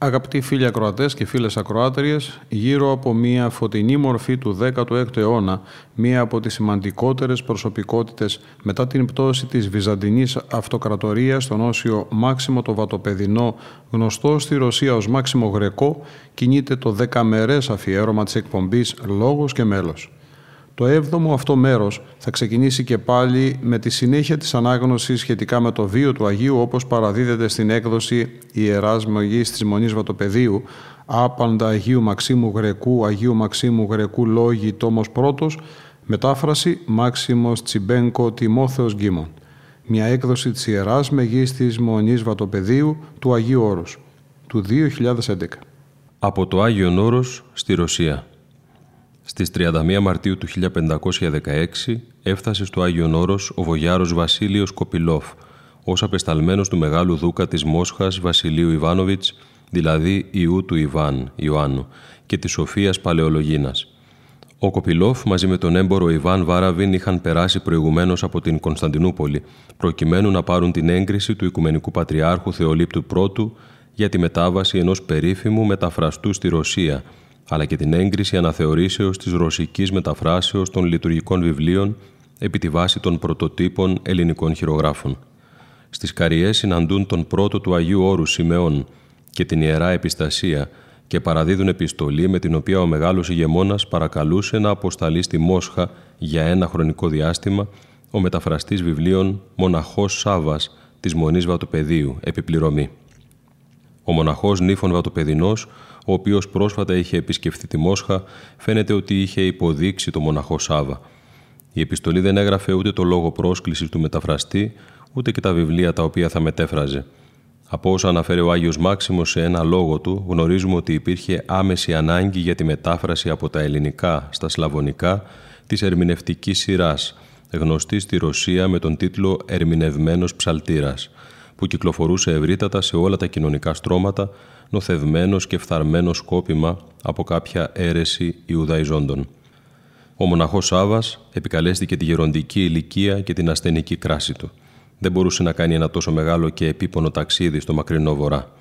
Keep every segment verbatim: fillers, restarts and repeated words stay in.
Αγαπητοί φίλοι ακροατές και φίλες ακροάτριες, γύρω από μια φωτεινή μορφή του δέκατου έκτου αιώνα, μία από τις σημαντικότερες προσωπικότητες μετά την πτώση της Βυζαντινής Αυτοκρατορίας στον Όσιο Μάξιμο το Βατοπαιδινό, γνωστό στη Ρωσία ως Μάξιμο Γρεκό, κινείται το δεκαμερές αφιέρωμα της εκπομπής «Λόγος και μέλος». Το έβδομο αυτό μέρος θα ξεκινήσει και πάλι με τη συνέχεια της ανάγνωσης σχετικά με το βίο του Αγίου όπως παραδίδεται στην έκδοση Ιεράς Μεγίστης Μονής Βατοπαιδίου, άπαντα Αγίου Μαξίμου Γρεκού, Αγίου Μαξίμου Γρεκού Λόγοι, τόμος πρώτος, μετάφραση Μάξιμος Τσιμπέγκο, Τιμόθεος Γκίμων. Μια έκδοση της Ιεράς Μεγίστης Μονής Βατοπαιδίου του Αγίου Όρους, του δύο χιλιάδες έντεκα. Από το Άγιον Όρος στη Ρωσία. Στις τριάντα μία Μαρτίου του χίλια πεντακόσια δεκαέξι έφτασε στο Άγιον Όρος ο βογιάρος Βασίλειος Κοπιλόφ ως απεσταλμένος του Μεγάλου Δούκα της Μόσχας Βασιλείου Ιβάνοβιτς, δηλαδή ιού του Ιβάν Ιωάννου και της Σοφίας Παλαιολογίνας. Ο Κοπιλόφ μαζί με τον έμπορο Ιβάν Βάραβιν είχαν περάσει προηγουμένως από την Κωνσταντινούπολη προκειμένου να πάρουν την έγκριση του Οικουμενικού Πατριάρχου Θεολήπτου πρώτου για τη μετάβαση ενός περίφημου μεταφραστού στη Ρωσία, αλλά και την έγκριση αναθεωρήσεως της ρωσικής μεταφράσεως των λειτουργικών βιβλίων επί τη βάση των πρωτοτύπων ελληνικών χειρογράφων. Στις Καριές συναντούν τον πρώτο του Αγίου Όρου Συμεών και την Ιερά Επιστασία και παραδίδουν επιστολή με την οποία ο μεγάλος ηγεμόνας παρακαλούσε να αποσταλεί στη Μόσχα για ένα χρονικό διάστημα ο μεταφραστής βιβλίων Μοναχός Σάββας της Μονής Βατοπαιδίου, επιπληρωμή. Ο μοναχός Νήφων Βατοπαιδινός, ο οποίος πρόσφατα είχε επισκεφθεί τη Μόσχα, φαίνεται ότι είχε υποδείξει τον μοναχό Σάββα. Η επιστολή δεν έγραφε ούτε το λόγο πρόσκλησης του μεταφραστή, ούτε και τα βιβλία τα οποία θα μετέφραζε. Από όσα αναφέρει ο Άγιος Μάξιμος σε ένα λόγο του, γνωρίζουμε ότι υπήρχε άμεση ανάγκη για τη μετάφραση από τα ελληνικά στα σλαβωνικά της ερμηνευτικής σειράς, γνωστή στη Ρωσία με τον τίτλο «Ερμηνευμένος Ψαλτήρας», που κυκλοφορούσε ευρύτατα σε όλα τα κοινωνικά στρώματα, νοθευμένος και φθαρμένος σκόπιμα από κάποια αίρεση Ιουδαϊζόντων. Ο μοναχός Σάββας επικαλέστηκε τη γεροντική ηλικία και την ασθενική κράση του. Δεν μπορούσε να κάνει ένα τόσο μεγάλο και επίπονο ταξίδι στο μακρινό βορρά.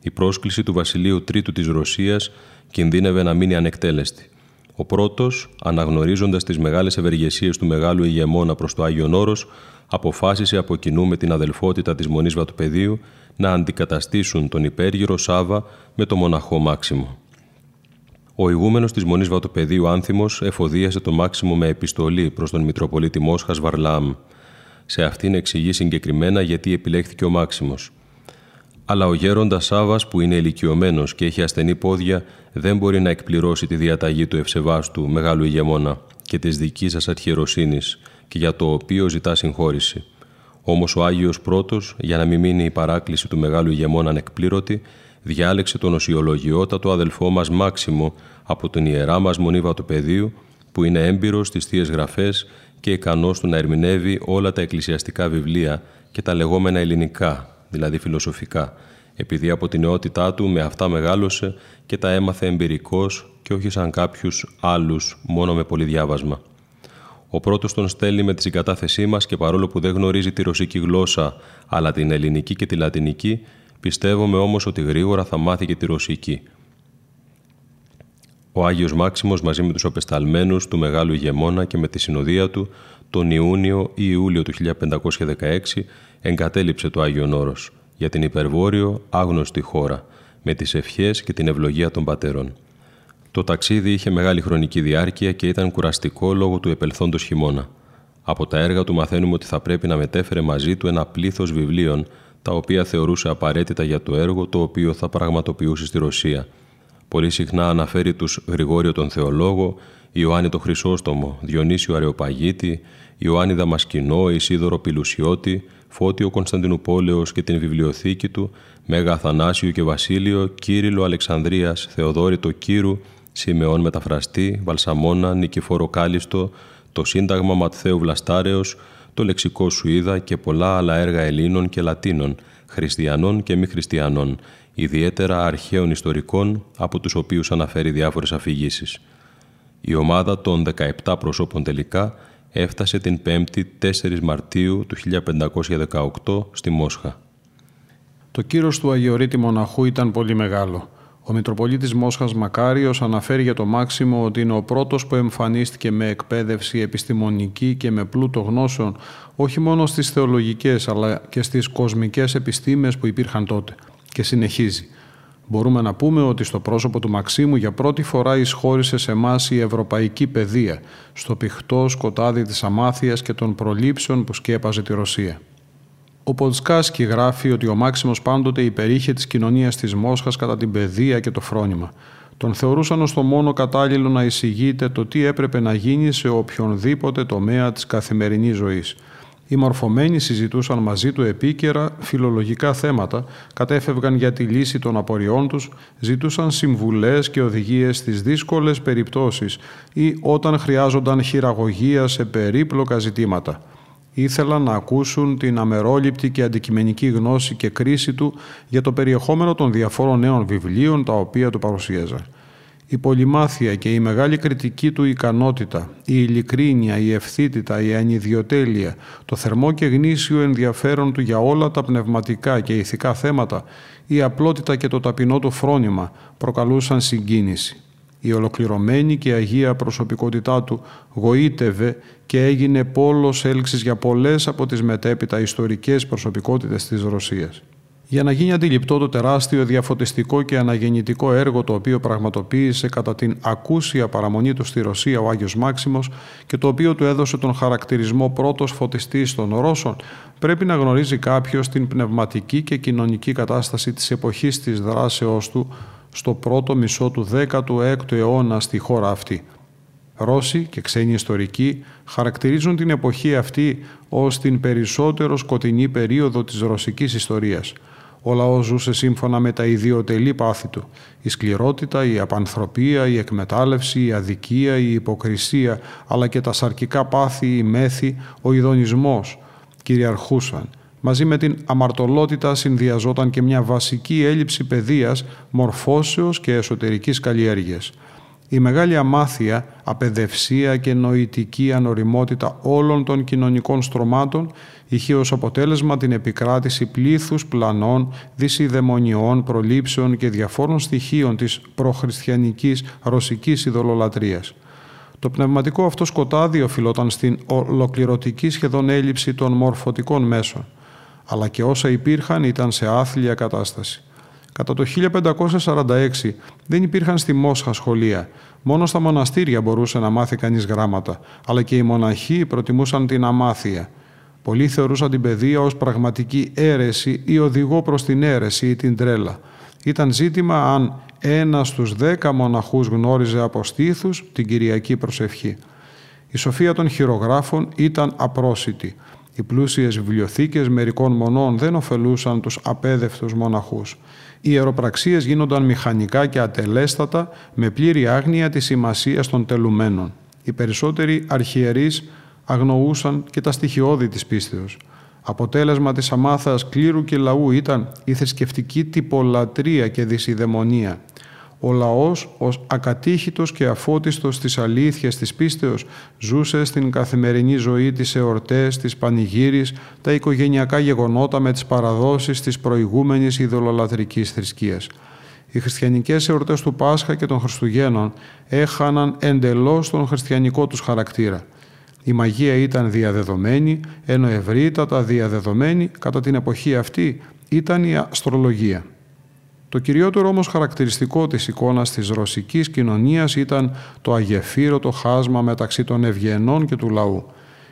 Η πρόσκληση του Βασιλείου Τρίτου της Ρωσίας κινδύνευε να μείνει ανεκτέλεστη. Ο πρώτος, αναγνωρίζοντας τις μεγάλες ευεργεσίες του μεγάλου ηγεμόνα προς το Άγιον Όρος, αποφάσισε από κοινού με την αδελφότητα της Μονής Βατοπαιδίου να αντικαταστήσουν τον υπέργυρο Σάββα με τον μοναχό Μάξιμο. Ο ηγούμενος της Μονής Βατοπαιδίου Άνθιμος εφοδίασε τον Μάξιμο με επιστολή προς τον Μητροπολίτη Μόσχας Βαρλάμ. Σε αυτήν εξηγεί συγκεκριμένα γιατί επιλέχθηκε ο Μάξιμος. Αλλά ο γέροντας Σάββας, που είναι ηλικιωμένος και έχει ασθενή πόδια, δεν μπορεί να εκπληρώσει τη διαταγή του ευσεβάστου μεγάλου ηγεμόνα και της δικής σας αρχιεροσύνης, και για το οποίο ζητά συγχώρηση. Όμως ο Άγιος Πρώτος, για να μην μείνει η παράκληση του μεγάλου ηγεμόνα ανεκπλήρωτη, διάλεξε τον οσιολογιότατο αδελφό μας Μάξιμο από την ιερά μας Μονή Βατοπαιδίου, που είναι έμπειρος στις Θείες Γραφές και ικανός του να ερμηνεύει όλα τα εκκλησιαστικά βιβλία και τα λεγόμενα ελληνικά, δηλαδή φιλοσοφικά, επειδή από την νεότητά του με αυτά μεγάλωσε και τα έμαθε εμπειρικός και όχι σαν κάποιους άλλους μόνο με πολυδιάβασμα. Ο πρώτος τον στέλνει με τη συγκατάθεσή μας και παρόλο που δεν γνωρίζει τη ρωσική γλώσσα, αλλά την ελληνική και τη λατινική, πιστεύουμε όμως ότι γρήγορα θα μάθει και τη ρωσική. Ο Άγιος Μάξιμος μαζί με τους απεσταλμένους του Μεγάλου Ηγεμόνα και με τη συνοδεία του, τον Ιούνιο ή Ιούλιο του χίλια πεντακόσια δεκαέξι, εγκατέλειψε το Άγιον Όρος για την υπερβόρειο άγνωστη χώρα, με τις ευχές και την ευλογία των πατέρων. Το ταξίδι είχε μεγάλη χρονική διάρκεια και ήταν κουραστικό λόγω του επελθόντος χειμώνα. Από τα έργα του μαθαίνουμε ότι θα πρέπει να μετέφερε μαζί του ένα πλήθος βιβλίων, τα οποία θεωρούσε απαραίτητα για το έργο το οποίο θα πραγματοποιούσε στη Ρωσία. Πολύ συχνά αναφέρει τους Γρηγόριο τον Θεολόγο, Ιωάννη τον Χρυσόστομο, Διονύσιο Αρεοπαγίτη, Ιωάννη Δαμασκηνό, Ισίδωρο Πιλουσιώτη, Φώτιο Κωνσταντινουπόλεως και την βιβλιοθήκη του, Μέγα Αθανάσιο και Βασίλειο, Κύριλο Αλεξανδρίας, Θεοδόρητο Κύρου, Συμεών Μεταφραστή, Βαλσαμώνα, Νικηφόρο Κάλιστο, το Σύνταγμα Ματθαίου Βλαστάρεως, το Λεξικό Σουίδα και πολλά άλλα έργα Ελλήνων και Λατίνων, χριστιανών και μη χριστιανών, ιδιαίτερα αρχαίων ιστορικών, από τους οποίους αναφέρει διάφορες αφηγήσεις. Η ομάδα των δεκαεπτά προσώπων τελικά έφτασε την πέμπτη τέσσερις Μαρτίου του χίλια πεντακόσια δεκαοκτώ στη Μόσχα. Το κύρος του Αγιορείτη Μοναχού ήταν πολύ μεγάλο. Ο Μητροπολίτης Μόσχας Μακάριος αναφέρει για το Μάξιμο ότι είναι ο πρώτος που εμφανίστηκε με εκπαίδευση επιστημονική και με πλούτο γνώσεων, όχι μόνο στις θεολογικές αλλά και στις κοσμικές επιστήμες που υπήρχαν τότε. Και συνεχίζει. Μπορούμε να πούμε ότι στο πρόσωπο του Μαξίμου για πρώτη φορά εισχώρησε σε εμάς η ευρωπαϊκή παιδεία, στο πηχτό σκοτάδι της αμάθειας και των προλήψεων που σκέπαζε τη Ρωσία. Ο Πολσκάσκι γράφει ότι ο Μάξιμος πάντοτε υπερήχε της κοινωνίας της Μόσχας κατά την παιδεία και το φρόνημα. Τον θεωρούσαν ως το μόνο κατάλληλο να εισηγείται το τι έπρεπε να γίνει σε οποιονδήποτε τομέα της καθημερινής ζωής. Οι μορφωμένοι συζητούσαν μαζί του επίκαιρα φιλολογικά θέματα, κατέφευγαν για τη λύση των απορριών τους, ζητούσαν συμβουλές και οδηγίες στις δύσκολες περιπτώσεις ή όταν χρειάζονταν χειραγωγία σε περίπλοκα ζητήματα. Ήθελαν να ακούσουν την αμερόληπτη και αντικειμενική γνώση και κρίση του για το περιεχόμενο των διαφόρων νέων βιβλίων τα οποία του παρουσίαζαν. Η πολυμάθεια και η μεγάλη κριτική του ικανότητα, η ειλικρίνεια, η ευθύτητα, η ανιδιοτέλεια, το θερμό και γνήσιο ενδιαφέρον του για όλα τα πνευματικά και ηθικά θέματα, η απλότητα και το ταπεινό του φρόνημα προκαλούσαν συγκίνηση. Η ολοκληρωμένη και αγία προσωπικότητά του γοήτευε και έγινε πόλος έλξης για πολλές από τις μετέπειτα ιστορικές προσωπικότητες της Ρωσίας. Για να γίνει αντιληπτό το τεράστιο διαφωτιστικό και αναγεννητικό έργο το οποίο πραγματοποίησε κατά την ακούσια παραμονή του στη Ρωσία ο Άγιος Μάξιμος και το οποίο του έδωσε τον χαρακτηρισμό πρώτος φωτιστής των Ρώσων, πρέπει να γνωρίζει κάποιος την πνευματική και κοινωνική κατάσταση της εποχής της δράσεώς του στο πρώτο μισό του δέκατου έκτου αιώνα στη χώρα αυτή. Ρώσοι και ξένοι ιστορικοί χαρακτηρίζουν την εποχή αυτή ως την περισσότερο σκοτεινή περίοδο της ρωσικής ιστορίας. Ο λαός ζούσε σύμφωνα με τα ιδιωτελή πάθη του. Η σκληρότητα, η απανθρωπία, η εκμετάλλευση, η αδικία, η υποκρισία, αλλά και τα σαρκικά πάθη, η μέθη, ο ειδονισμός κυριαρχούσαν. Μαζί με την αμαρτωλότητα συνδυαζόταν και μια βασική έλλειψη παιδείας, μορφώσεως και εσωτερικής καλλιέργειας. Η μεγάλη αμάθεια, απαιδευσία και νοητική ανοριμότητα όλων των κοινωνικών στρωμάτων είχε ως αποτέλεσμα την επικράτηση πλήθους πλανών, δυσιδαιμονιών, προλήψεων και διαφόρων στοιχείων της προχριστιανικής ρωσικής ειδωλολατρίας. Το πνευματικό αυτό σκοτάδι οφειλόταν στην ολοκληρωτική σχεδόν έλλειψη των μορφωτικών μέσων, αλλά και όσα υπήρχαν ήταν σε άθλια κατάσταση. Κατά το χίλια πεντακόσια σαράντα έξι δεν υπήρχαν στη Μόσχα σχολεία. Μόνο στα μοναστήρια μπορούσε να μάθει κανείς γράμματα, αλλά και οι μοναχοί προτιμούσαν την αμάθεια. Πολλοί θεωρούσαν την παιδεία ως πραγματική αίρεση ή οδηγό προς την αίρεση ή την τρέλα. Ήταν ζήτημα αν ένας στους δέκα μοναχούς γνώριζε από στήθους την Κυριακή προσευχή. Η σοφία των χειρογράφων ήταν απρόσιτη. Οι πλούσιες βιβλιοθήκες μερικών μονών δεν ωφελούσαν τους απέδευτους μοναχούς. Οι ιεροπραξίες γίνονταν μηχανικά και ατελέστατα, με πλήρη άγνοια της σημασίας των τελουμένων. Οι περισσότεροι αρχιερείς αγνοούσαν και τα στοιχειώδη της πίστεως. Αποτέλεσμα της αμάθειας κλήρου και λαού ήταν η θρησκευτική τυπολατρία και δυσιδαιμονία. Ο λαός, ως ακατήχητος και αφώτιστος της αλήθειας της πίστεως, ζούσε στην καθημερινή ζωή τις εορτές, τις πανηγύρις, τα οικογενειακά γεγονότα με τις παραδόσεις της προηγούμενης ειδωλολατρικής θρησκείας. Οι χριστιανικές εορτές του Πάσχα και των Χριστουγέννων έχαναν εντελώς τον χριστιανικό τους χαρακτήρα. Η μαγεία ήταν διαδεδομένη, ενώ ευρύτατα διαδεδομένη κατά την εποχή αυτή ήταν η αστρολογία. Το κυριότερο όμως χαρακτηριστικό της εικόνας της ρωσικής κοινωνίας ήταν το αγεφύρωτο χάσμα μεταξύ των ευγενών και του λαού.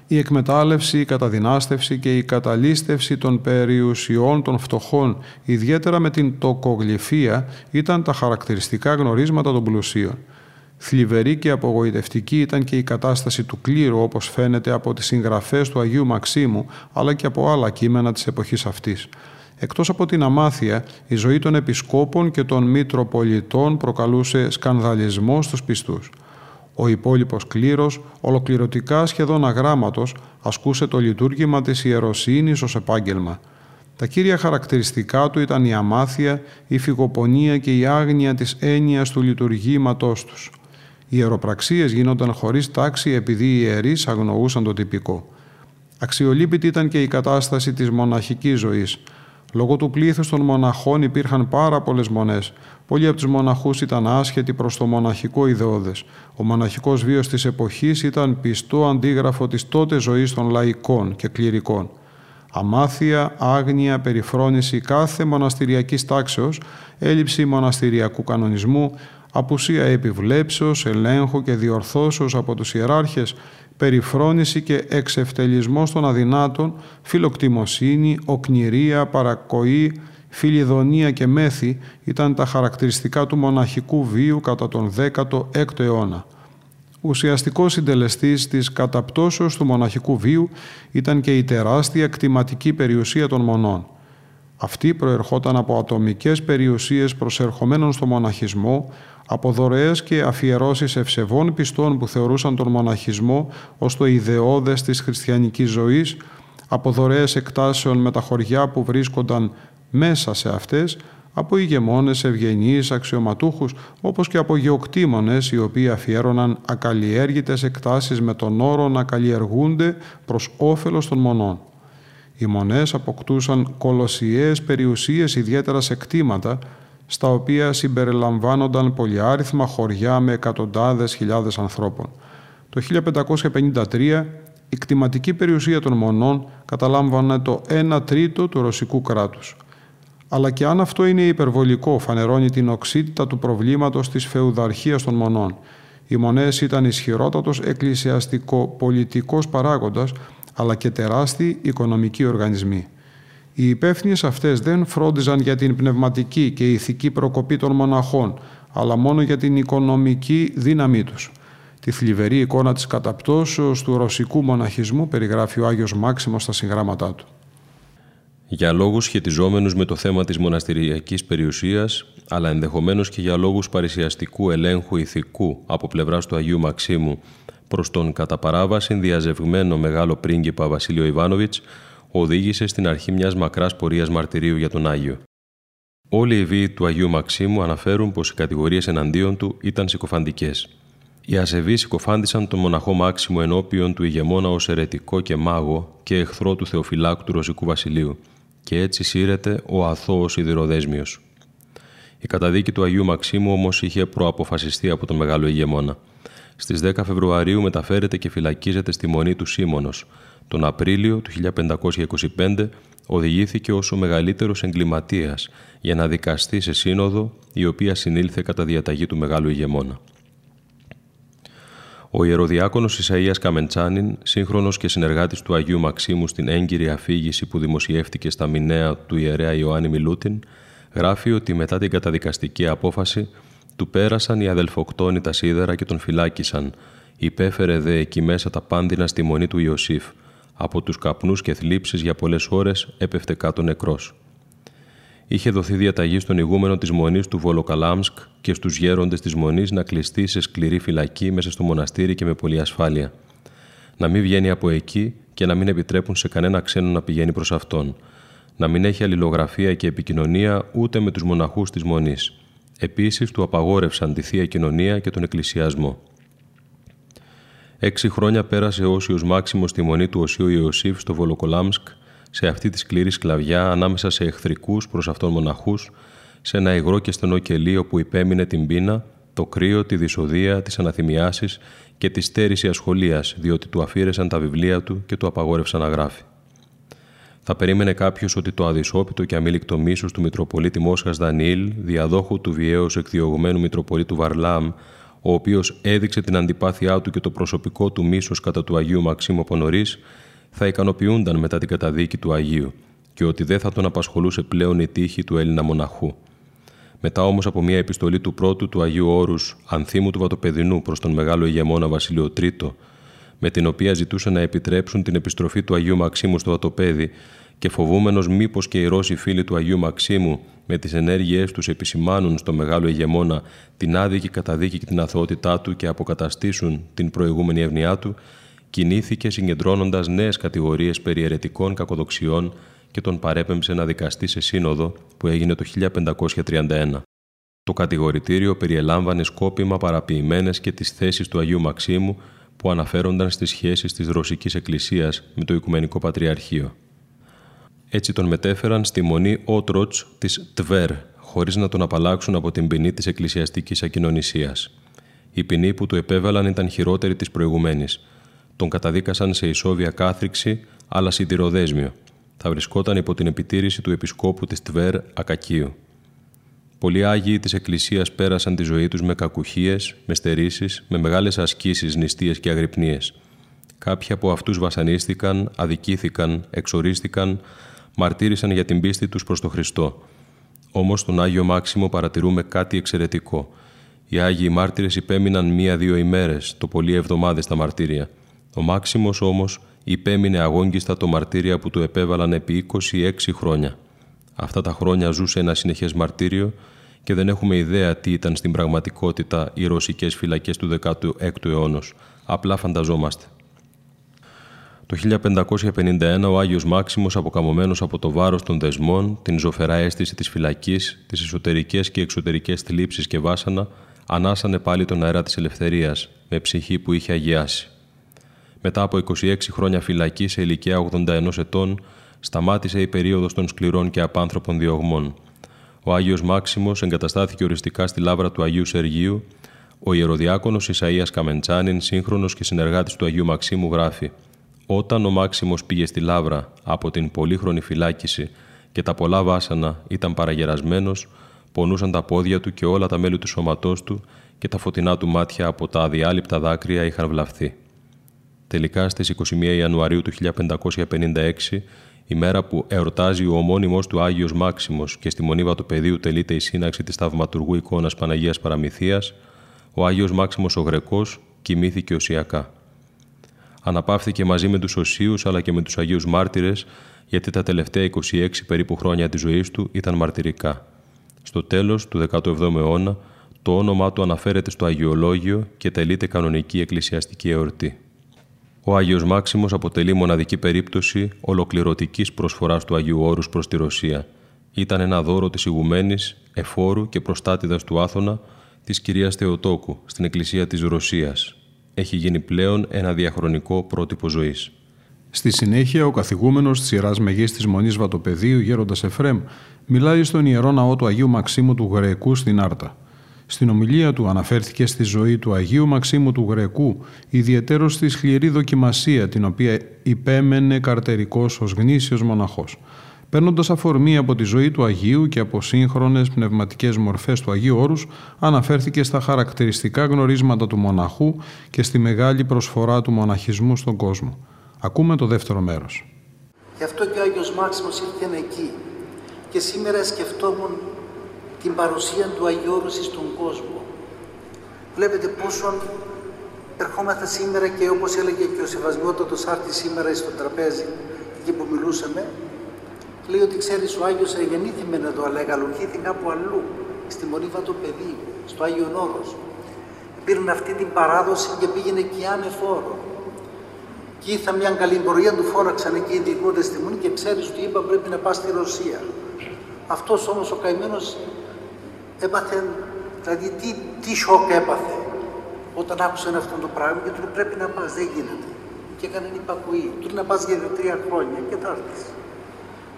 Η εκμετάλλευση, η καταδυνάστευση και η καταλύστευση των περιουσιών των φτωχών, ιδιαίτερα με την τοκογλυφία, ήταν τα χαρακτηριστικά γνωρίσματα των πλουσίων. Θλιβερή και απογοητευτική ήταν και η κατάσταση του κλήρου, όπως φαίνεται από τις συγγραφές του Αγίου Μαξίμου, αλλά και από άλλα κείμενα της εποχής αυτής. Εκτός από την αμάθεια, η ζωή των επισκόπων και των μητροπολιτών προκαλούσε σκανδαλισμό στους πιστούς. Ο υπόλοιπος κλήρος, ολοκληρωτικά σχεδόν αγράμματος, ασκούσε το λειτουργήμα της ιεροσύνης ως επάγγελμα. Τα κύρια χαρακτηριστικά του ήταν η αμάθεια, η φυγοπονία και η άγνοια της έννοιας του λειτουργήματός τους. Οι ιεροπραξίες γίνονταν χωρίς τάξη επειδή οι ιερείς αγνοούσαν το τυπικό. Αξιολείπητη ήταν και η κατάσταση της μοναχικής ζωής. Λόγω του πλήθους των μοναχών υπήρχαν πάρα πολλές μονές. Πολλοί από τους μοναχούς ήταν άσχετοι προς το μοναχικό ιδεώδες. Ο μοναχικός βίος της εποχής ήταν πιστό αντίγραφο της τότε ζωής των λαϊκών και κληρικών. Αμάθεια, άγνοια, περιφρόνηση κάθε μοναστηριακής τάξεως, έλλειψη μοναστηριακού κανονισμού, απουσία επιβλέψεως, ελέγχου και διορθώσεως από τους ιεράρχες, περιφρόνηση και εξευτελισμός των αδυνάτων, φιλοκτιμοσύνη, οκνηρία, παρακοή, φιλιδονία και μέθη ήταν τα χαρακτηριστικά του μοναχικού βίου κατά τον δέκατο έκτο αιώνα. Ουσιαστικός συντελεστής της καταπτώσεως του μοναχικού βίου ήταν και η τεράστια κτηματική περιουσία των μονών. Αυτή προερχόταν από ατομικές περιουσίες προσερχομένων στο μοναχισμό, από δωρεές και αφιερώσεις ευσεβών πιστών που θεωρούσαν τον μοναχισμό ως το ιδεώδες της χριστιανικής ζωής, από δωρεές εκτάσεων με τα χωριά που βρίσκονταν μέσα σε αυτές, από ηγεμόνες, ευγενείς, αξιωματούχους, όπως και από γεωκτήμονες, οι οποίοι αφιέρωναν ακαλλιέργητες εκτάσεις με τον όρο να καλλιεργούνται προς όφελος των μονών. Οι μονές αποκτούσαν κολοσιαίες περιουσίες, ιδιαίτερα σε κτήματα, στα οποία συμπεριλαμβάνονταν πολυάριθμα χωριά με εκατοντάδες χιλιάδες ανθρώπων. Το χίλια πεντακόσια πενήντα τρία η κτηματική περιουσία των μονών καταλάμβανε το ένα τρίτο του ρωσικού κράτους. Αλλά και αν αυτό είναι υπερβολικό, φανερώνει την οξύτητα του προβλήματος της φεουδαρχίας των μονών. Οι μονές ήταν ισχυρότατος εκκλησιαστικο-πολιτικός παράγοντας, αλλά και τεράστιοι οικονομικοί οργανισμοί. Οι υπεύθυνες αυτές δεν φρόντιζαν για την πνευματική και ηθική προκοπή των μοναχών, αλλά μόνο για την οικονομική δύναμή τους. Τη θλιβερή εικόνα της καταπτώσεως του ρωσικού μοναχισμού περιγράφει ο Άγιος Μάξιμος στα συγγράμματά του. Για λόγους σχετιζόμενους με το θέμα της μοναστηριακής περιουσίας, αλλά ενδεχομένως και για λόγους παρησιαστικού ελέγχου ηθικού από πλευράς του Αγίου Μαξίμου προς τον κατά παράβαση διαζευγμένο μεγάλο πρίγκιπα Βασίλειο Ιβάνοβιτς, οδήγησε στην αρχή μιας μακράς πορείας μαρτυρίου για τον Άγιο. Όλοι οι βίοι του Αγίου Μαξίμου αναφέρουν πως οι κατηγορίες εναντίον του ήταν συκοφαντικές. Οι ασεβείς συκοφάντησαν τον μοναχό Μάξιμο ενώπιον του ηγεμόνα ως αιρετικό και μάγο και εχθρό του Θεοφυλάκου του Ρωσικού Βασιλείου, και έτσι σύρεται ο αθώος σιδηροδέσμιος. Η καταδίκη του Αγίου Μαξίμου όμως είχε προαποφασιστεί από τον μεγάλο ηγεμόνα. Στις δέκα Φεβρουαρίου μεταφέρεται και φυλακίζεται στη Μονή του Σίμωνος. Τον Απρίλιο του χίλια πεντακόσια είκοσι πέντε οδηγήθηκε ως ο μεγαλύτερος εγκληματίας για να δικαστεί σε σύνοδο, η οποία συνήλθε κατά διαταγή του μεγάλου ηγεμόνα. Ο ιεροδιάκονος Ησαΐας Καμεντσάνιν, σύγχρονος και συνεργάτης του Αγίου Μαξίμου στην έγκυρη αφήγηση που δημοσιεύτηκε στα Μηνέα του ιερέα Ιωάννη Μιλούτιν, γράφει ότι μετά την καταδικαστική απόφαση του πέρασαν οι αδελφοκτόνοι τα σίδερα και τον φυλάκισαν. Υπέφερε δε εκεί μέσα τα πάνδυνα στη μονή του Ιωσήφ. Από τους καπνούς και θλίψεις για πολλές ώρες έπεφτε κάτω νεκρός. Είχε δοθεί διαταγή στον ηγούμενο της μονής του Βολοκαλάμσκ και στους γέροντες της μονής να κλειστεί σε σκληρή φυλακή μέσα στο μοναστήρι και με πολλή ασφάλεια. Να μην βγαίνει από εκεί και να μην επιτρέπουν σε κανένα ξένο να πηγαίνει προς αυτόν. Να μην έχει αλληλογραφία και επικοινωνία ούτε με τους μοναχούς της μονής. Επίσης, του απαγόρευσαν τη θεία κοινωνία και τον εκκλησιασμό. Έξι χρόνια πέρασε ο Όσιος Μάξιμος στη μονή του Οσίου Ιωσήφ στο Βολοκολάμσκ, σε αυτή τη σκληρή σκλαβιά, ανάμεσα σε εχθρικούς προς αυτόν μοναχούς, σε ένα υγρό και στενό κελί όπου υπέμεινε την πείνα, το κρύο, τη δυσοδεία, τις αναθυμιάσεις και τη στέρηση ασχολίας, διότι του αφήρεσαν τα βιβλία του και του απαγόρευσαν να γράφει. Θα περίμενε κάποιος ότι το αδυσόπιτο και αμήλικτο μίσος του Μητροπολίτη Μόσχας Δανίλ, διαδόχου του βιαίως εκδιωγμένου Μητροπολίτου Βαρλάμ, ο οποίος έδειξε την αντιπάθειά του και το προσωπικό του μίσος κατά του Αγίου Μαξίμου από νωρίς, θα ικανοποιούνταν μετά την καταδίκη του Αγίου και ότι δεν θα τον απασχολούσε πλέον η τύχη του Έλληνα μοναχού. Μετά όμως από μια επιστολή του πρώτου του Αγίου Όρους, Ανθίμου του Βατοπαιδινού, προς τον μεγάλο ηγεμόνα Βασίλειο Τρίτο, με την οποία ζητούσε να επιτρέψουν την επιστροφή του Αγίου Μαξίμου στο Βατοπέδι και φοβούμενος μήπως και οι Ρώσοι φίλοι του Αγίου Μαξίμου με τις ενέργειές τους επισημάνουν στο μεγάλο ηγεμόνα την άδικη καταδίκη και την αθωότητά του και αποκαταστήσουν την προηγούμενη ευνοιά του, κινήθηκε συγκεντρώνοντας νέες κατηγορίες περί αιρετικών κακοδοξιών και τον παρέπεμψε να δικαστεί σε σύνοδο που έγινε το χίλια πεντακόσια τριάντα ένα. Το κατηγορητήριο περιελάμβανε σκόπιμα παραποιημένες και τις θέσεις του Αγίου Μαξίμου που αναφέρονταν στις σχέσεις της Ρωσικής Εκκλησίας με το Οικουμενικό Πατριαρχείο. Έτσι τον μετέφεραν στη μονή Ότροτς της Τβέρ, χωρίς να τον απαλλάξουν από την ποινή της εκκλησιαστικής ακοινωνησίας. Η ποινή που του επέβαλαν ήταν χειρότερη της προηγουμένης. Τον καταδίκασαν σε ισόβια κάθριξη, αλλά σιδηροδέσμιο. Θα βρισκόταν υπό την επιτήρηση του επισκόπου της Τβέρ Ακακίου. Πολλοί Άγιοι της Εκκλησίας πέρασαν τη ζωή τους με κακουχίες, με στερήσεις, με μεγάλες ασκήσεις, νηστείες και αγρυπνίες. Κάποιοι από αυτούς βασανίστηκαν, αδικήθηκαν, εξορίστηκαν, μαρτύρησαν για την πίστη τους προς τον Χριστό. Όμως στον Άγιο Μάξιμο παρατηρούμε κάτι εξαιρετικό. Οι Άγιοι μάρτυρες υπέμειναν μία-δύο ημέρες, το πολύ εβδομάδες στα μαρτύρια. Ο Μάξιμος όμως υπέμεινε αγόγγιστα το μαρτύρια που του επέβαλαν επί είκοσι έξι χρόνια. Αυτά τα χρόνια ζούσε ένα συνεχές μαρτύριο και δεν έχουμε ιδέα τι ήταν στην πραγματικότητα οι ρωσικές φυλακές του δέκατου έκτου αιώνα. Απλά φανταζόμαστε. Το χίλια πεντακόσια πενήντα ένα ο Άγιος Μάξιμος, αποκαμωμένος από το βάρος των δεσμών, την ζωφερά αίσθηση της φυλακής, τις εσωτερικές και εξωτερικές θλίψεις και βάσανα, ανάσανε πάλι τον αέρα της ελευθερίας, με ψυχή που είχε αγιάσει. Μετά από είκοσι έξι χρόνια φυλακή σε ηλικία ογδόντα ένα ετών, σταμάτησε η περίοδος των σκληρών και απάνθρωπων διωγμών. Ο Άγιος Μάξιμος εγκαταστάθηκε οριστικά στη λάβρα του Αγίου Σεργίου. Ο ιεροδιάκονος Ισαΐας Καμεντσάνιν, σύγχρονος και συνεργάτης του Αγίου Μαξίμου, γράφει: «Όταν ο Μάξιμος πήγε στη λάβρα από την πολύχρονη φυλάκιση και τα πολλά βάσανα, ήταν παραγερασμένος, πονούσαν τα πόδια του και όλα τα μέλη του σώματός του και τα φωτεινά του μάτια από τα αδιάλειπτα δάκρυα είχαν βλαφθεί». Τελικά στις είκοσι μία Ιανουαρίου του χίλια πεντακόσια πενήντα έξι, η μέρα που εορτάζει ο ομώνυμος του Άγιος Μάξιμος και στη Μονή Βατοπαιδίου τελείται η σύναξη της θαυματουργού εικόνας Παναγίας Παραμυθίας, ο Άγιος Μάξιμος ο Γρεκός κοιμήθηκε οσιακά. Αναπαύθηκε μαζί με τους οσίους αλλά και με τους Αγίους Μάρτυρες, γιατί τα τελευταία είκοσι έξι περίπου χρόνια της ζωής του ήταν μαρτυρικά. Στο τέλος του δέκατου εβδόμου αιώνα το όνομά του αναφέρεται στο Αγιολόγιο και τελείται κανονική εκκλησιαστική εορτή. Ο Άγιος Μάξιμος αποτελεί μοναδική περίπτωση ολοκληρωτικής προσφοράς του Αγίου Όρους προς τη Ρωσία. Ήταν ένα δώρο της ηγουμένης, εφόρου και προστάτηδας του Άθωνα, της κυρίας Θεοτόκου, στην Εκκλησία της Ρωσίας. Έχει γίνει πλέον ένα διαχρονικό πρότυπο ζωής. Στη συνέχεια, ο καθηγούμενος της Ιεράς Μεγίστης Μονής Βατοπαιδίου, γέροντας Εφρέμ, μιλάει στον Ιερό Ναό του Αγίου Μαξίμου του Γρεκού στην Άρτα. Στην ομιλία του αναφέρθηκε στη ζωή του Αγίου Μαξίμου του Γρεκού, ιδιαιτέρως στη σκληρή δοκιμασία την οποία υπέμενε καρτερικός ως γνήσιος μοναχός. Παίρνοντας αφορμή από τη ζωή του Αγίου και από σύγχρονες πνευματικές μορφές του Αγίου Όρους, αναφέρθηκε στα χαρακτηριστικά γνωρίσματα του μοναχού και στη μεγάλη προσφορά του μοναχισμού στον κόσμο. Ακούμε το δεύτερο μέρος. Γι' αυτό και ο Άγιος Μάξιμος ήρθε εκεί και σήμερα σκεφτόμουν την παρουσία του Αγίου Όρους στον κόσμο. Βλέπετε πόσο ερχόμαστε σήμερα και όπως έλεγε και ο Σεβασμιότατος Άρτης σήμερα στο τραπέζι εκεί που μιλούσαμε, λέει ότι ξέρεις ο Άγιος εγεννήθημε εδώ, αλλά εγκαλωγήθη κάπου αλλού, στη Μονή Βατοπαιδίου, στο Άγιον Όρος. Πήραν αυτή την παράδοση και πήγαινε εκεί άνευ όρων. Και ήρθα μια καλή πορεία, του φόραξαν εκεί οι διοικούντες στη Μονή και ξέρεις, του είπα πρέπει να πας στη Ρωσία. Αυτός όμως ο καημένος έπαθε, δηλαδή τι, τι σοκ έπαθε όταν άκουσε αυτό το πράγμα και του λέει πρέπει να πας, δεν γίνεται. Και έκανε υπακοή, του λέει να πας για δύο-τρία χρόνια και θα έρθεις.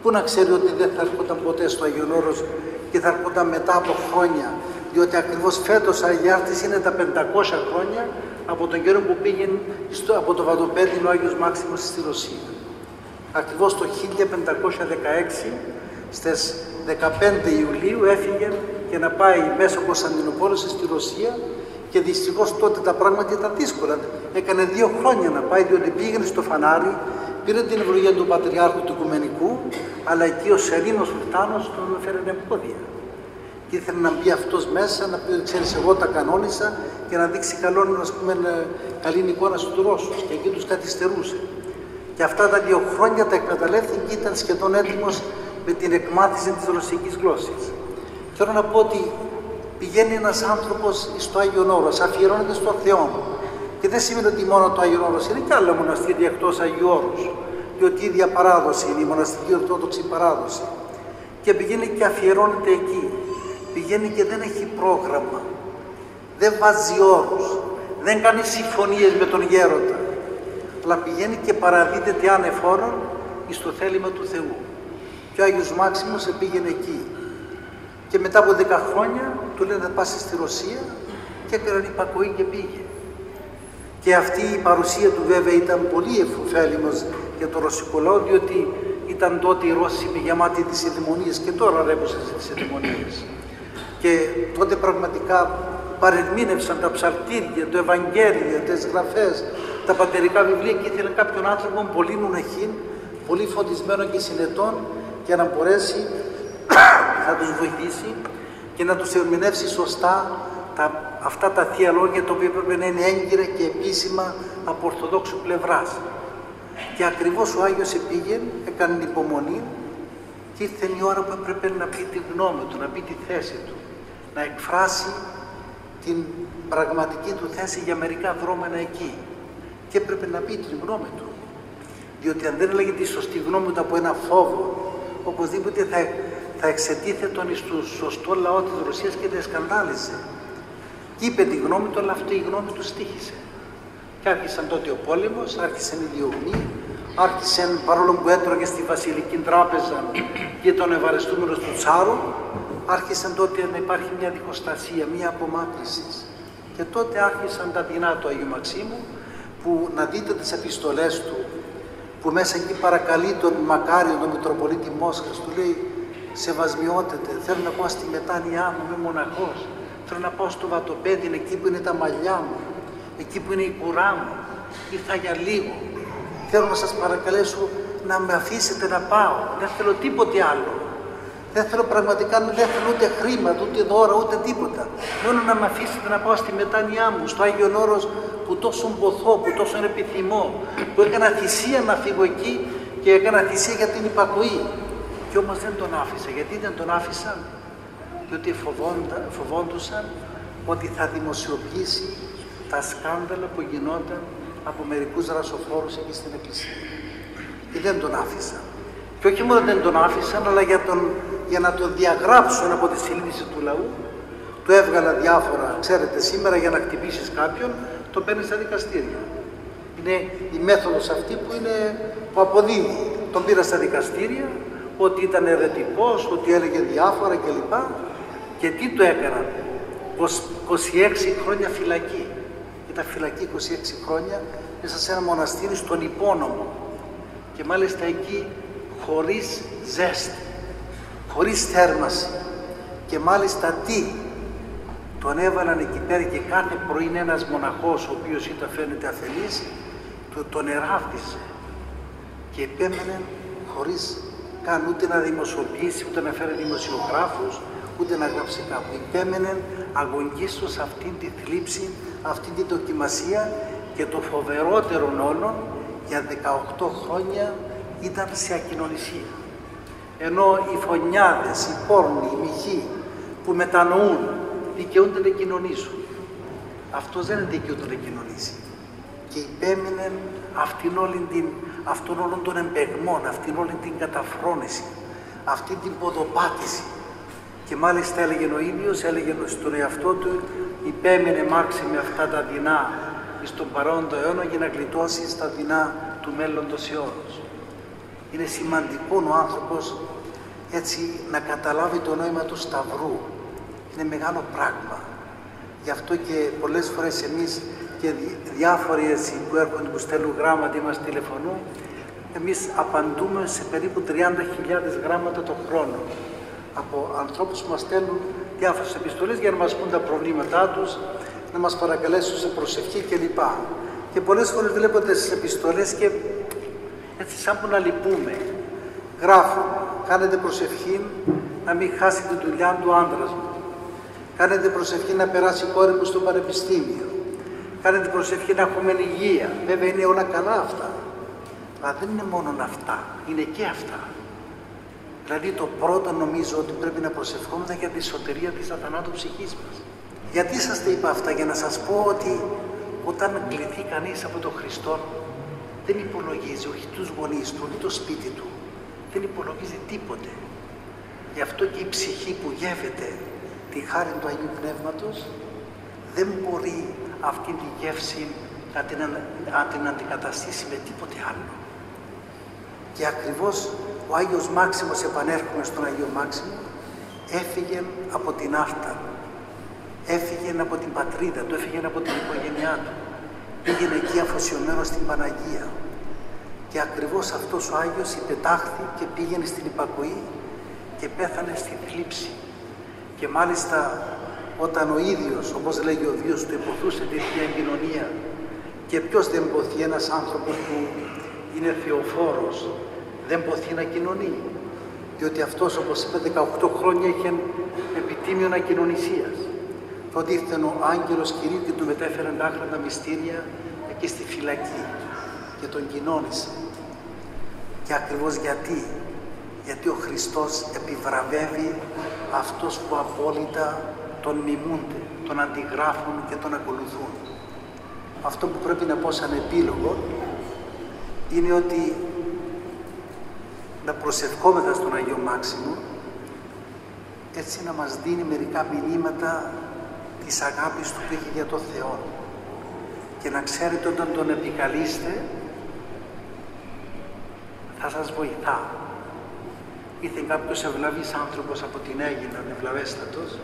Πού να ξέρει ότι δεν θα έρχονταν ποτέ στο Άγιον Όρος και θα έρχονταν μετά από χρόνια, διότι ακριβώς φέτος αγιάρτης είναι τα πεντακόσια χρόνια από τον καιρό που πήγαινε στο, από το Βατοπαίδινο ο Άγιος Μάξιμος στη Ρωσία. ακριβώς το χίλια πεντακόσια δεκαέξι, στις δεκαπέντε Ιουλίου έφυγε για να πάει μέσω Κωνσταντινουπόλεως στη Ρωσία και δυστυχώς τότε τα πράγματα ήταν δύσκολα. Έκανε δύο χρόνια να πάει, διότι πήγαινε στο φανάρι, πήρε την ευλογία του Πατριάρχου του Οικουμενικού, αλλά εκεί ο Σερήνος Βουλτάνος τον έφερε εμπόδια. Και ήθελε να μπει αυτός μέσα, να πει ότι ξέρεις εγώ τα κανόνισα και να δείξει καλό, ας πούμε, καλή εικόνα στους Ρώσους και εκεί τους καθυστερούσε. Και αυτά τα δύο χρόνια τα εκμεταλλεύτηκε και ήταν σχεδόν έτοιμος με την εκμάθηση της ρωσικής γλώσσης. Θέλω να πω ότι πηγαίνει ένας άνθρωπος στο Άγιον Όρος, αφιερώνεται στον Θεό. Και δεν σημαίνει ότι μόνο το Άγιον Όρος είναι, και άλλα μοναστήρια εκτός Αγίου Όρους. Διότι η ίδια παράδοση είναι η μοναστική ορθόδοξη παράδοση. Και πηγαίνει και αφιερώνεται εκεί. Πηγαίνει και δεν έχει πρόγραμμα. Δεν βάζει όρους. Δεν κάνει συμφωνίες με τον γέροντα. Αλλά πηγαίνει και παραδίδεται άνευ όρων εις το θέλημα του Θεού. Και ο Άγιος Μάξιμος επήγαινε εκεί. Και μετά από δέκα χρόνια του λένε να πάσει στη Ρωσία και έκανε υπακοή και πήγε. Και αυτή η παρουσία του βέβαια ήταν πολύ ευφέλιμος για το ρωσικό λαό, διότι ήταν τότε οι Ρώσοι γεμάτοι τις ειδαιμονίες και τώρα ρέπουσαν τις ειδαιμονίες. Και τότε πραγματικά παρερμήνευσαν τα ψαλτήρια, το Ευαγγέλιο, τις γραφές, τα πατερικά βιβλία και ήθελαν κάποιον άνθρωπο πολύ νουναχήν, πολύ φωτισμένο και συνετών για να μπορέσει να τους βοηθήσει και να τους ερμηνεύσει σωστά τα, αυτά τα θεία λόγια, τα οποία πρέπει να είναι έγκυρα και επίσημα από ορθοδόξου πλευράς. Και ακριβώς ο Άγιος επήγε, έκανε υπομονή και ήρθε η ώρα που έπρεπε να πει τη γνώμη του, να πει τη θέση του, να εκφράσει την πραγματική του θέση για μερικά δρόμενα εκεί. Και έπρεπε να πει τη γνώμη του, διότι αν δεν έλεγε τη σωστή γνώμη του από ένα φόβο, οπωσδήποτε θα, θα εξετίθετον εις το σωστό λαό της Ρωσίας και τα σκανδάλιζε. Είπε τη γνώμη του, αλλά αυτή η γνώμη του στήχησε. Και άρχισαν τότε ο πόλεμος, άρχισαν οι διωγμοί, άρχισαν, παρόλο που έτρωγε στη Βασιλική Τράπεζα και τον ευαρεστούμενο του Τσάρου, άρχισαν τότε να υπάρχει μια διχοστασία, μια απομάκρυση. Και τότε άρχισαν τα δεινά του Αγίου Μαξίμου, που να δείτε τις επιστολές του, που μέσα εκεί παρακαλεί τον Μακάριο, τον Μητροπολίτη Μόσχας, του λέει «Σεβασμιότατε, θέλω να πάω στη μετάνοιά μου, είμαι μοναχός, θέλω να πάω στο Βατοπαίδινο, εκεί που είναι τα μαλλιά μου, εκεί που είναι η κουρά μου, ήρθα για λίγο, θέλω να σας παρακαλέσω να με αφήσετε να πάω, δεν θέλω τίποτε άλλο, δεν θέλω πραγματικά, δεν θέλω ούτε χρήματα, ούτε δώρα, ούτε τίποτα, μόνο να με αφήσετε να πάω στη μετάνοιά μου, στο Άγιον Όρος, που τόσο μποθώ, που τόσο επιθυμώ, που έκανα θυσία να φύγω εκεί και έκανα θυσία για την υπακοή. Κι όμως δεν τον άφησα. Γιατί δεν τον άφησαν? Διότι φοβόντουσαν ότι θα δημοσιοποιήσει τα σκάνδαλα που γινόταν από μερικούς ρασοφόρους εκεί στην Εκκλησία. Και δεν τον άφησαν. Και όχι μόνο δεν τον άφησαν, αλλά για, τον, για να τον διαγράψουν από τη συνείδηση του λαού, του έβγαλα διάφορα. Ξέρετε, σήμερα για να χτυπήσεις κάποιον, το παίρνει στα δικαστήρια. Είναι η μέθοδος αυτή που, είναι, που αποδίδει. Τον πήρα στα δικαστήρια, ότι ήταν ερετικός, ότι έλεγε διάφορα κλπ. Και τι το έκαναν? είκοσι έξι χρόνια φυλακή. Ήταν φυλακή είκοσι έξι χρόνια μέσα σε ένα μοναστήρι στον υπόνομο. Και μάλιστα εκεί χωρίς ζέστη, χωρίς θέρμαση. Και μάλιστα τι? Τον έβαλαν εκεί πέρα και κάθε πρωί ένας μοναχός, ο οποίος ήταν φαίνεται αφελής, τον εράφτισε και επέμενε χωρίς καν ούτε να δημοσιοποιήσει, ούτε να φέρει δημοσιογράφους, ούτε να γράψει κάπου. Επέμενε αγωνίστος αυτήν τη θλίψη, αυτήν τη δοκιμασία και το φοβερότερο όλων, για δεκαοκτώ χρόνια ήταν σε ακοινωνισία. Ενώ οι φωνιάδες, οι πόρνοι, οι μοιχοί που μετανοούν, δικαιούνται να κοινωνήσουν. Αυτός δεν δικαιούνται να κοινωνήσει. Και υπέμεινε αυτήν όλη την, αυτών όλων των εμπεγμών, αυτήν όλη την καταφρόνηση, αυτήν την ποδοπάτηση. Και μάλιστα έλεγε ο ίδιος, έλεγε στον εαυτό του, υπέμεινε Μάξιμε αυτά τα δεινά εις τον παρόντο αιώνα για να γλιτώσεις τα δεινά του μέλλοντος αιώνος. Είναι σημαντικό ο άνθρωπος έτσι να καταλάβει το νόημα του Σταυρού. Είναι μεγάλο πράγμα. Γι' αυτό και πολλές φορές εμείς και διάφοροι που έρχονται, που στέλνουν γράμματα ή μας τηλεφωνούν, εμείς απαντούμε σε περίπου τριάντα χιλιάδες γράμματα το χρόνο από ανθρώπους που μας στέλνουν διάφορες επιστολές για να μας πούν τα προβλήματά τους, να μας παρακαλέσουν σε προσευχή κλπ. Και πολλές φορές βλέπετε στις επιστολές και έτσι σαν που να λυπούμε. Γράφω, κάνετε προσευχή να μην χάσει τη δουλειά του άντρας μου. Κάνετε προσευχή να περάσει η κόρη μου στο πανεπιστήμιο. Κάνετε προσευχή να έχουμε υγεία. Βέβαια είναι όλα καλά αυτά. Αλλά δεν είναι μόνο αυτά, είναι και αυτά. Δηλαδή το πρώτο νομίζω ότι πρέπει να προσευχόμαστε για τη σωτηρία της αθανάτου ψυχής μας. Γιατί σας τα είπα αυτά, για να σας πω ότι όταν κληθεί κανείς από τον Χριστό δεν υπολογίζει, όχι τους γονείς του, όχι το σπίτι του, δεν υπολογίζει τίποτε. Γι' αυτό και η ψυχή που γεύεται τη χάρη του Αγίου Πνεύματος δεν μπορεί αυτή τη γεύση να την, να την αντικαταστήσει με τίποτε άλλο. Και ακριβώς ο Άγιος Μάξιμος, επανέρχομαι στον Άγιο Μάξιμο, έφυγε από την Άρτα, έφυγε από την πατρίδα του, έφυγε από την οικογένειά του, πήγαινε εκεί αφοσιωμένο στην Παναγία. Και ακριβώς αυτός ο Άγιος υπετάχθη και πήγαινε στην υπακοή και πέθανε στην θλίψη. Και μάλιστα όταν ο ίδιος, όπως λέγει ο Δίος, του υποθούσε τη Θεία Κοινωνία, και ποιος δεν ποθεί ένας άνθρωπος που είναι θεοφόρος, δεν ποθεί να κοινωνεί. Διότι αυτός, όπως είπε, δεκαοκτώ χρόνια είχε επιτήμιον ακοινωνησίας. Τότε ήρθε ο άγγελος Κυρίου και του μετέφεραν τα άχρανα μυστήρια εκεί στη φυλακή και τον κοινώνησε. Και ακριβώς γιατί, γιατί ο Χριστός επιβραβεύει αυτός που απόλυτα τον μιμούνται, τον αντιγράφουν και τον ακολουθούν. Αυτό που πρέπει να πω σαν επίλογο είναι ότι να προσευχόμεθα στον Άγιο Μάξιμο, έτσι να μας δίνει μερικά μηνύματα της αγάπης του που έχει για τον Θεό. Και να ξέρετε όταν τον επικαλείστε θα σας βοηθά. Ήρθε κάποιος ευλαβής άνθρωπος από την Αίγινα, ευλαβέστατος,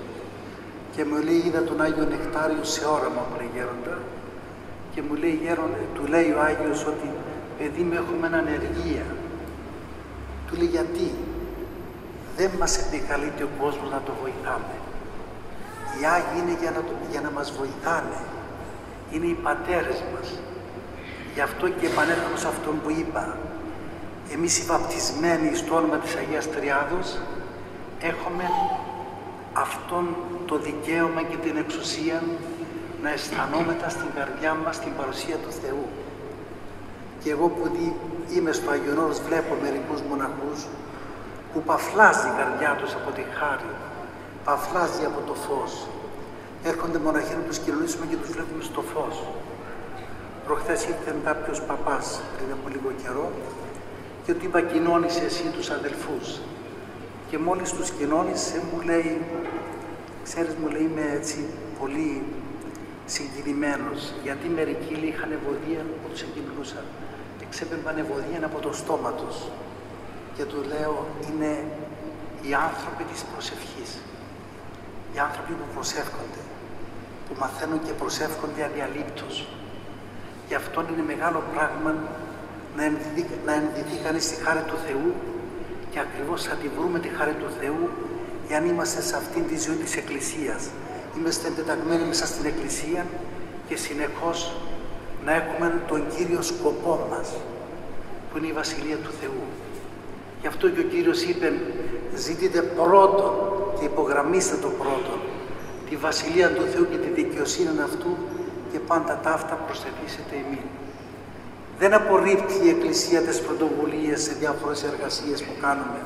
και μου λέει, είδα τον Άγιο Νεκτάριο σε όραμα, μου λέει, γέροντα, και μου λέει, γέροντα, του λέει ο Άγιος ότι παιδί μου έχουμε ανεργία. Του λέει, γιατί δεν μας επικαλείται ο κόσμος να το βοηθάμε. Οι Άγιοι είναι για να, το, για να μας βοηθάνε. Είναι οι πατέρες μας. Γι' αυτό και επανέρχομαι σε αυτόν που είπα. Εμείς οι βαπτισμένοι στο όνομα της Αγίας Τριάδος έχουμε αυτόν το δικαίωμα και την εξουσία να αισθανόμεθα στην καρδιά μας την παρουσία του Θεού. Και εγώ που δι, είμαι στο Άγιον Όρος βλέπω μερικούς μοναχούς που παφλάζει η καρδιά τους από τη χάρη, παφλάζει από το φως. Έρχονται μοναχοί να τους κοινωνήσουμε και τους βλέπουμε στο φως. Προχθές ήρθε κάποιος παπάς πριν από λίγο καιρό και του είπα, κοινώνησε εσύ τους αδελφούς. Και μόλις τους κοινώνησε μου λέει, ξέρεις μου λέει, είμαι έτσι πολύ συγκινημένος, γιατί μερικοί λέει, είχαν ευωδία που τους εγκυμνούσαν. Εξέπεμπαν ευωδία από το στόμα τους. Και του λέω, είναι οι άνθρωποι της προσευχής. Οι άνθρωποι που προσεύχονται, που μαθαίνουν και προσεύχονται αδιαλείπτως. Γι' αυτό είναι μεγάλο πράγμα να ενδυθεί, να ενδυθεί κανείς στη χάρη του Θεού, και ακριβώς θα τη βρούμε τη χάρη του Θεού εάν είμαστε σε αυτήν τη ζωή της Εκκλησίας. Είμαστε εντεταγμένοι μέσα στην Εκκλησία και συνεχώς να έχουμε τον κύριο σκοπό μας, που είναι η Βασιλεία του Θεού. Γι' αυτό και ο Κύριος είπε, ζητείτε πρώτον και υπογραμμίστε το πρώτον τη Βασιλεία του Θεού και τη δικαιοσύνη αυτού και πάντα ταύτα προσθεθήσετε εμείς. Δεν απορρίπτει η Εκκλησία τις πρωτοβουλίες σε διάφορες εργασίες που κάνουμε,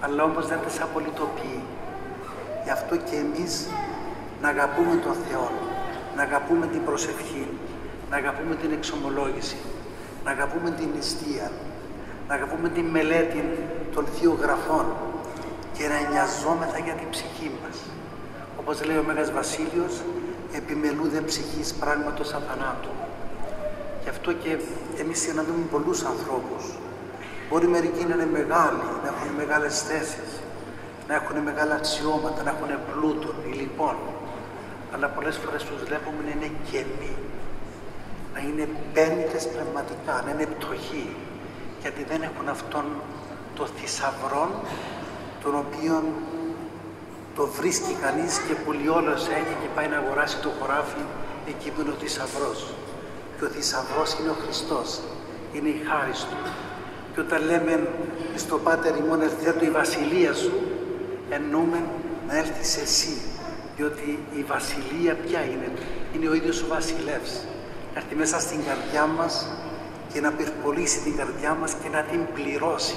αλλά όμως δεν τις απολυτοποιεί. Γι' αυτό και εμείς να αγαπούμε τον Θεό, να αγαπούμε την προσευχή, να αγαπούμε την εξομολόγηση, να αγαπούμε την νηστεία, να αγαπούμε τη μελέτη των Θείων Γραφών και να νοιαζόμεθα για την ψυχή μας. Όπως λέει ο Μέγας Βασίλειος, επιμελούνται ψυχής πράγματος αθανάτου. Γι' αυτό και εμείς συναντούμε πολλούς ανθρώπους. Μπορεί μερικοί να είναι μεγάλοι, να έχουν μεγάλες θέσεις, να έχουν μεγάλα αξιώματα, να έχουν πλούτο, υλικών. Αλλά πολλές φορές τους βλέπουμε να είναι κενοί, να είναι πέννητες πνευματικά, να είναι πτωχοί. γιατί δεν έχουν αυτόν το θησαυρό τον οποίον το βρίσκει κανείς και πουλιόλος έχει και πάει να αγοράσει το χωράφι, εκεί που είναι ο θησαυρός. Και ο θησαυρός είναι ο Χριστός, είναι η χάρη του. Και όταν λέμε στο Πάτερ ημών ελθέτω η βασιλεία σου, εννοούμε να έλθεις εσύ, διότι η βασιλεία ποια είναι, είναι ο ίδιος ο βασιλεύς. Να έρθει μέσα στην καρδιά μας και να πυρπολίσει την καρδιά μας και να την πληρώσει,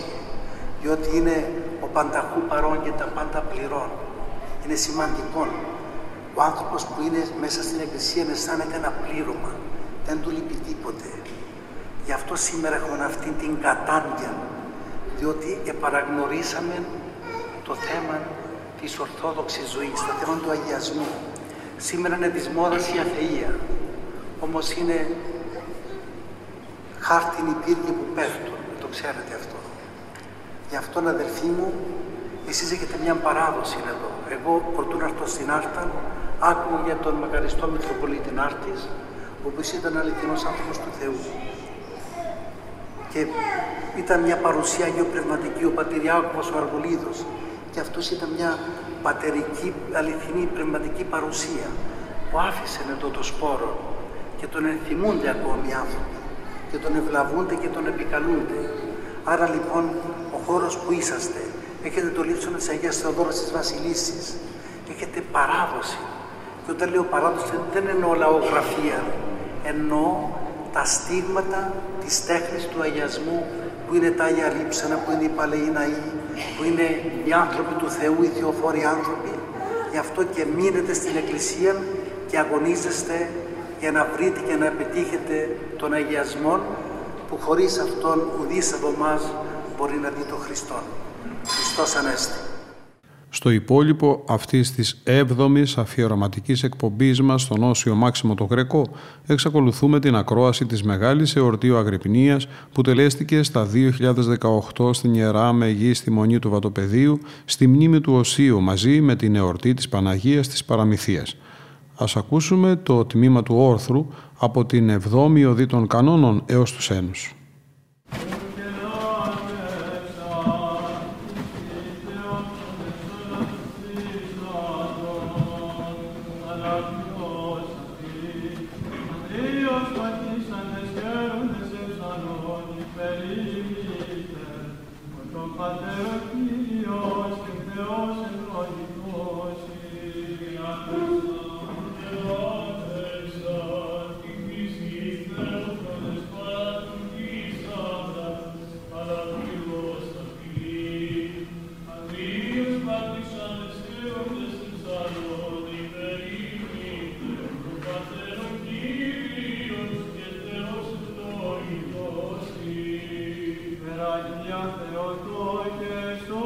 διότι είναι ο πανταχού παρών και τα πάντα πληρών. Είναι σημαντικό. Ο άνθρωπος που είναι μέσα στην Εκκλησία αισθάνεται ένα πλήρωμα. Δεν του λείπει τίποτε. Γι' αυτό σήμερα έχουμε αυτή την κατάντια, διότι επαναγνωρίσαμε το θέμα της ορθόδοξης ζωής, το θέμα του αγιασμού. Σήμερα είναι της μόδας η αθεία, όμως είναι χάρτινοι πύργοι που πέφτουν, το ξέρετε αυτό. Γι' αυτόν, αδελφοί μου, εσείς έχετε μια παράδοση εδώ. Εγώ, πρωτού να έρθω στην Άρτα, άκουγα για τον μακαριστό Μητροπολίτη Άρτης, ο οποίος ήταν αληθινός άνθρωπος του Θεού. Και ήταν μια παρουσία αγιοπνευματική, ο πατήρ Ιάκωβος ο Αργολίδος. Και αυτός ήταν μια πατερική, αληθινή, πνευματική παρουσία που άφησε εδώ το σπόρο και τον ενθυμούνται ακόμη άνθρωποι και τον ευλαβούνται και τον επικαλούνται. Άρα λοιπόν ο χώρος που είσαστε, έχετε το λείψον της Αγίας Θεοδόρας της Βασιλίσσης, έχετε παράδοση. Και όταν λέω παράδοση δεν εννοώ λαογραφία, εννοώ τα στίγματα της τέχνης του αγιασμού που είναι τα Άγια Λείψανα, που είναι οι παλαιοί ναοί, που είναι οι άνθρωποι του Θεού, οι θεοφόροι άνθρωποι. Γι' αυτό και μείνετε στην Εκκλησία και αγωνίζεστε για να βρείτε και να επιτύχετε τον αγιασμό που χωρίς αυτόν ουδής από εμάς μπορεί να δει τον Χριστόν. Χριστός Ανέστη. Στο υπόλοιπο αυτής της έβδομης αφιερωματικής εκπομπής μας στον Όσιο Μάξιμο το Γρεκό, εξακολουθούμε την ακρόαση της μεγάλης εορτίου Αγρυπνίας που τελέστηκε στα δύο χιλιάδες δεκαοκτώ στην Ιερά Μεγίστη Μονή του Βατοπαιδίου, στη μνήμη του Οσίου, μαζί με την εορτή της Παναγίας της Παραμυθίας. Ας ακούσουμε το τμήμα του όρθρου από την εβδόμη οδή των κανόνων έως τους ένους. Gracias, Dios,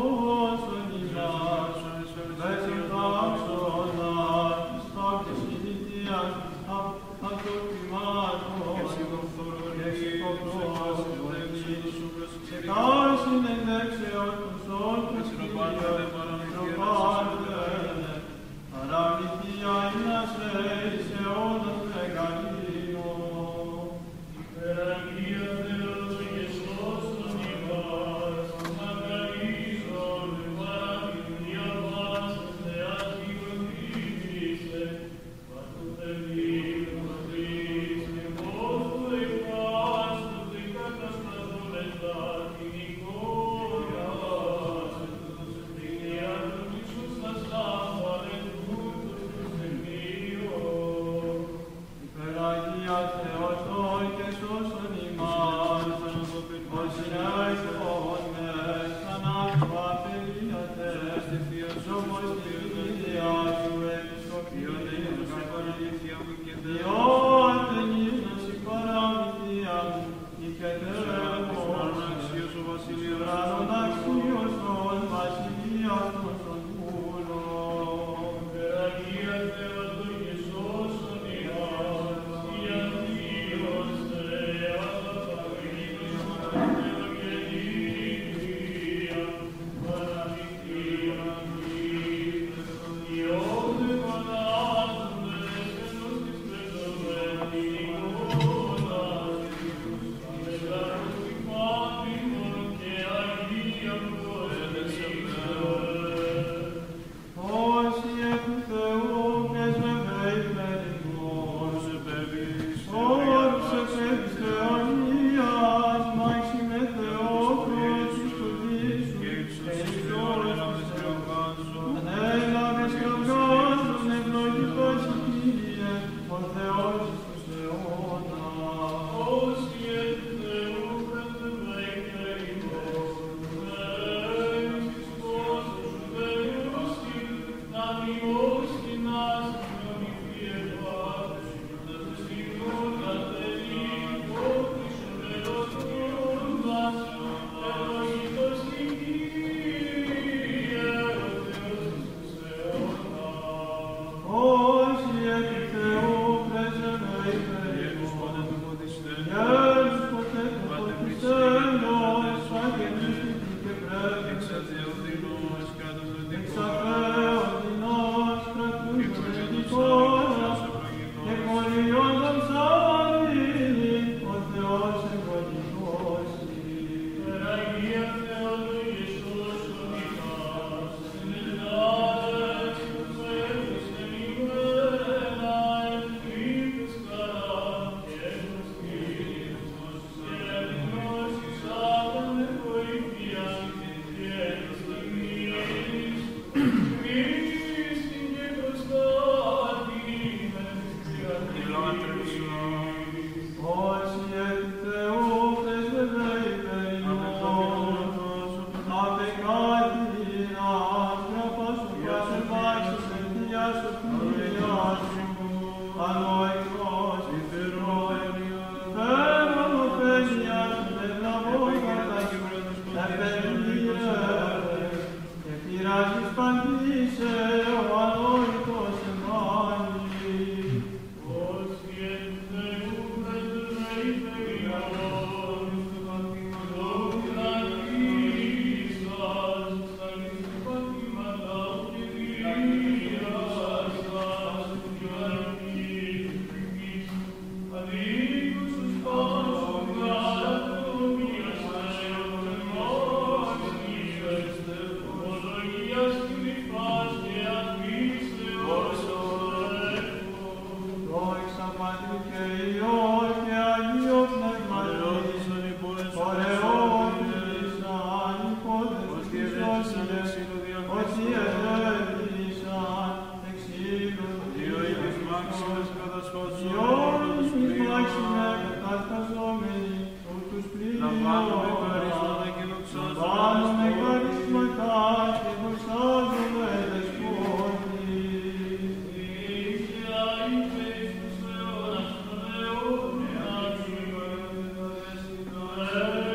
Thank you.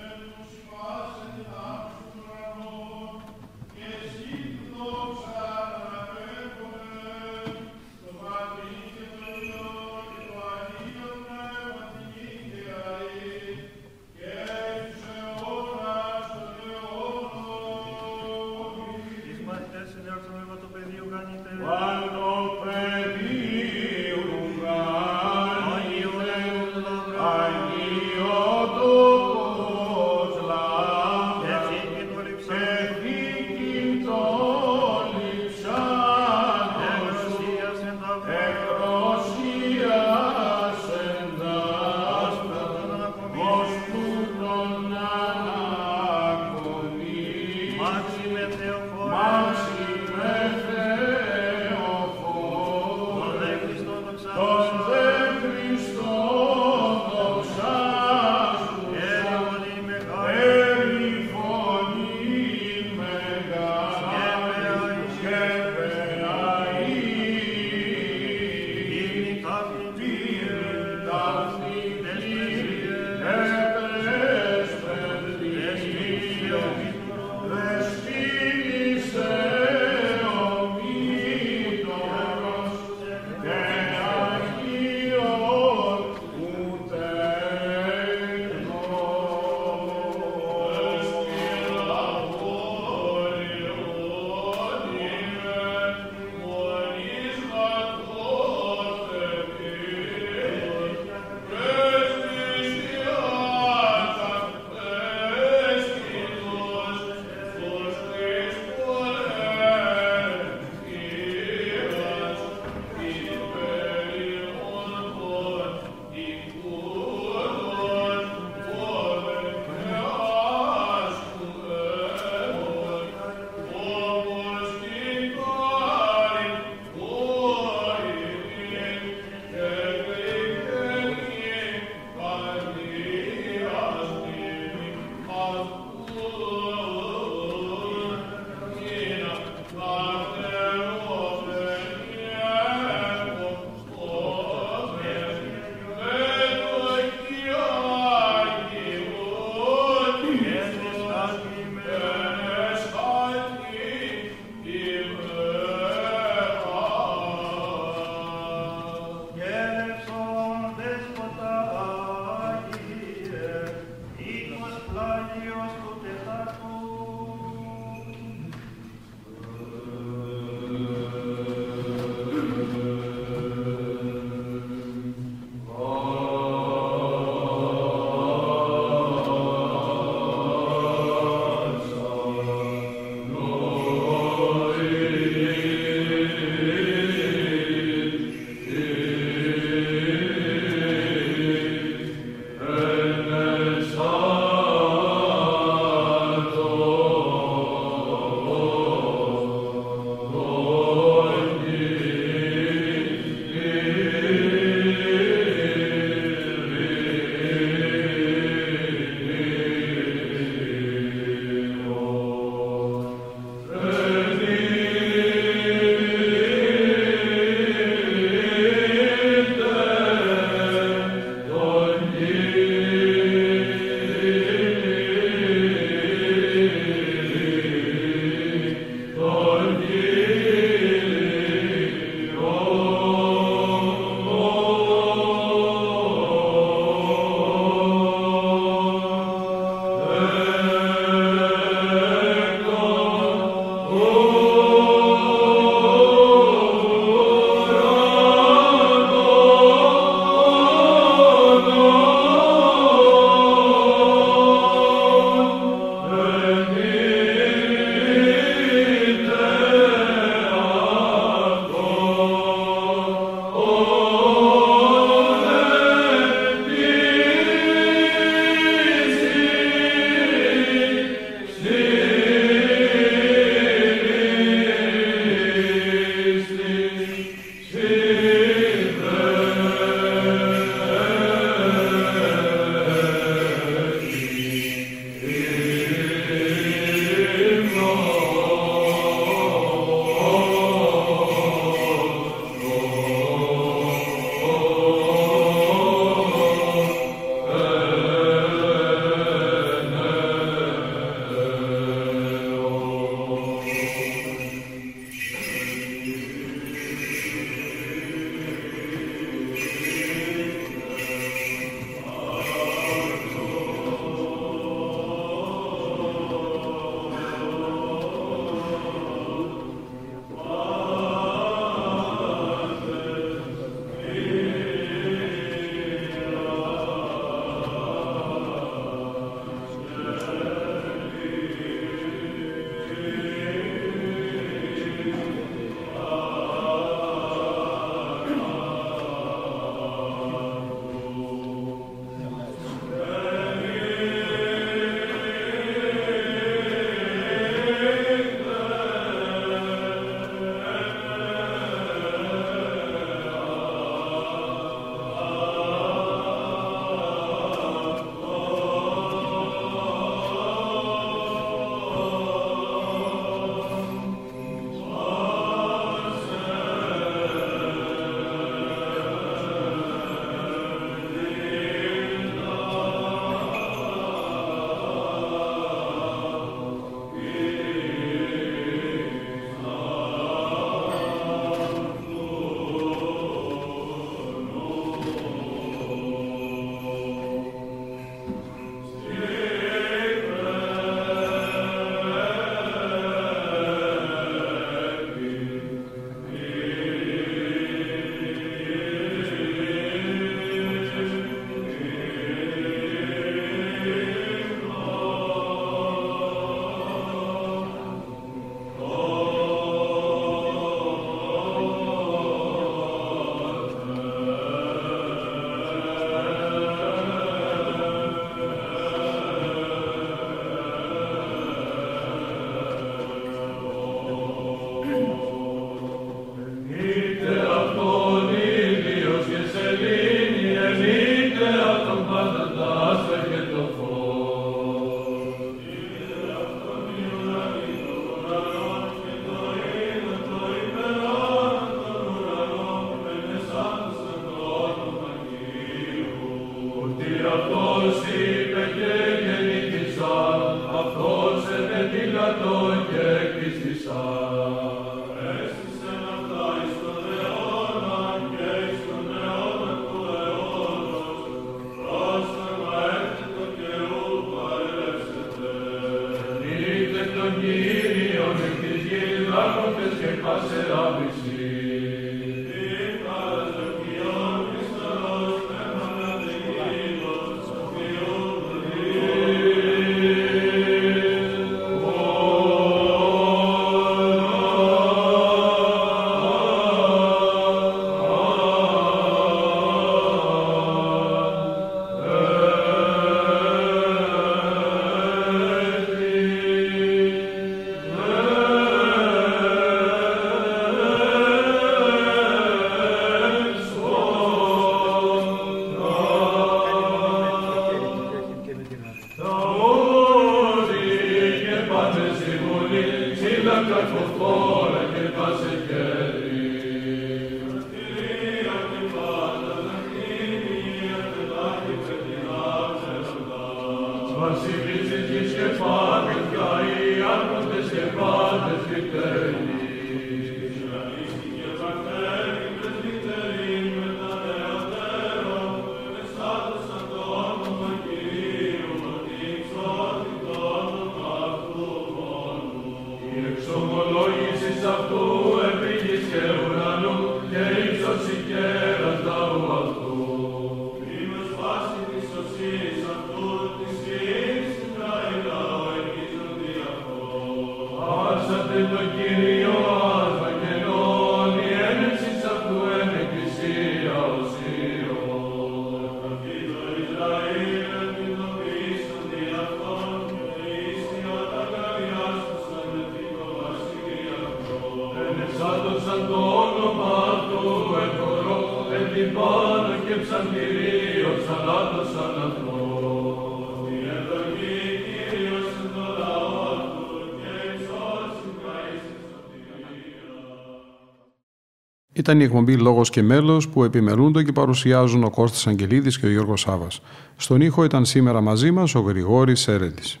Ήταν η εκπομπή «Λόγος και μέλος» που επιμερούνται και παρουσιάζουν ο Κώστας Αγγελίδης και ο Γιώργος Σάββας. Στον ήχο ήταν σήμερα μαζί μας ο Γρηγόρης Σέρετης.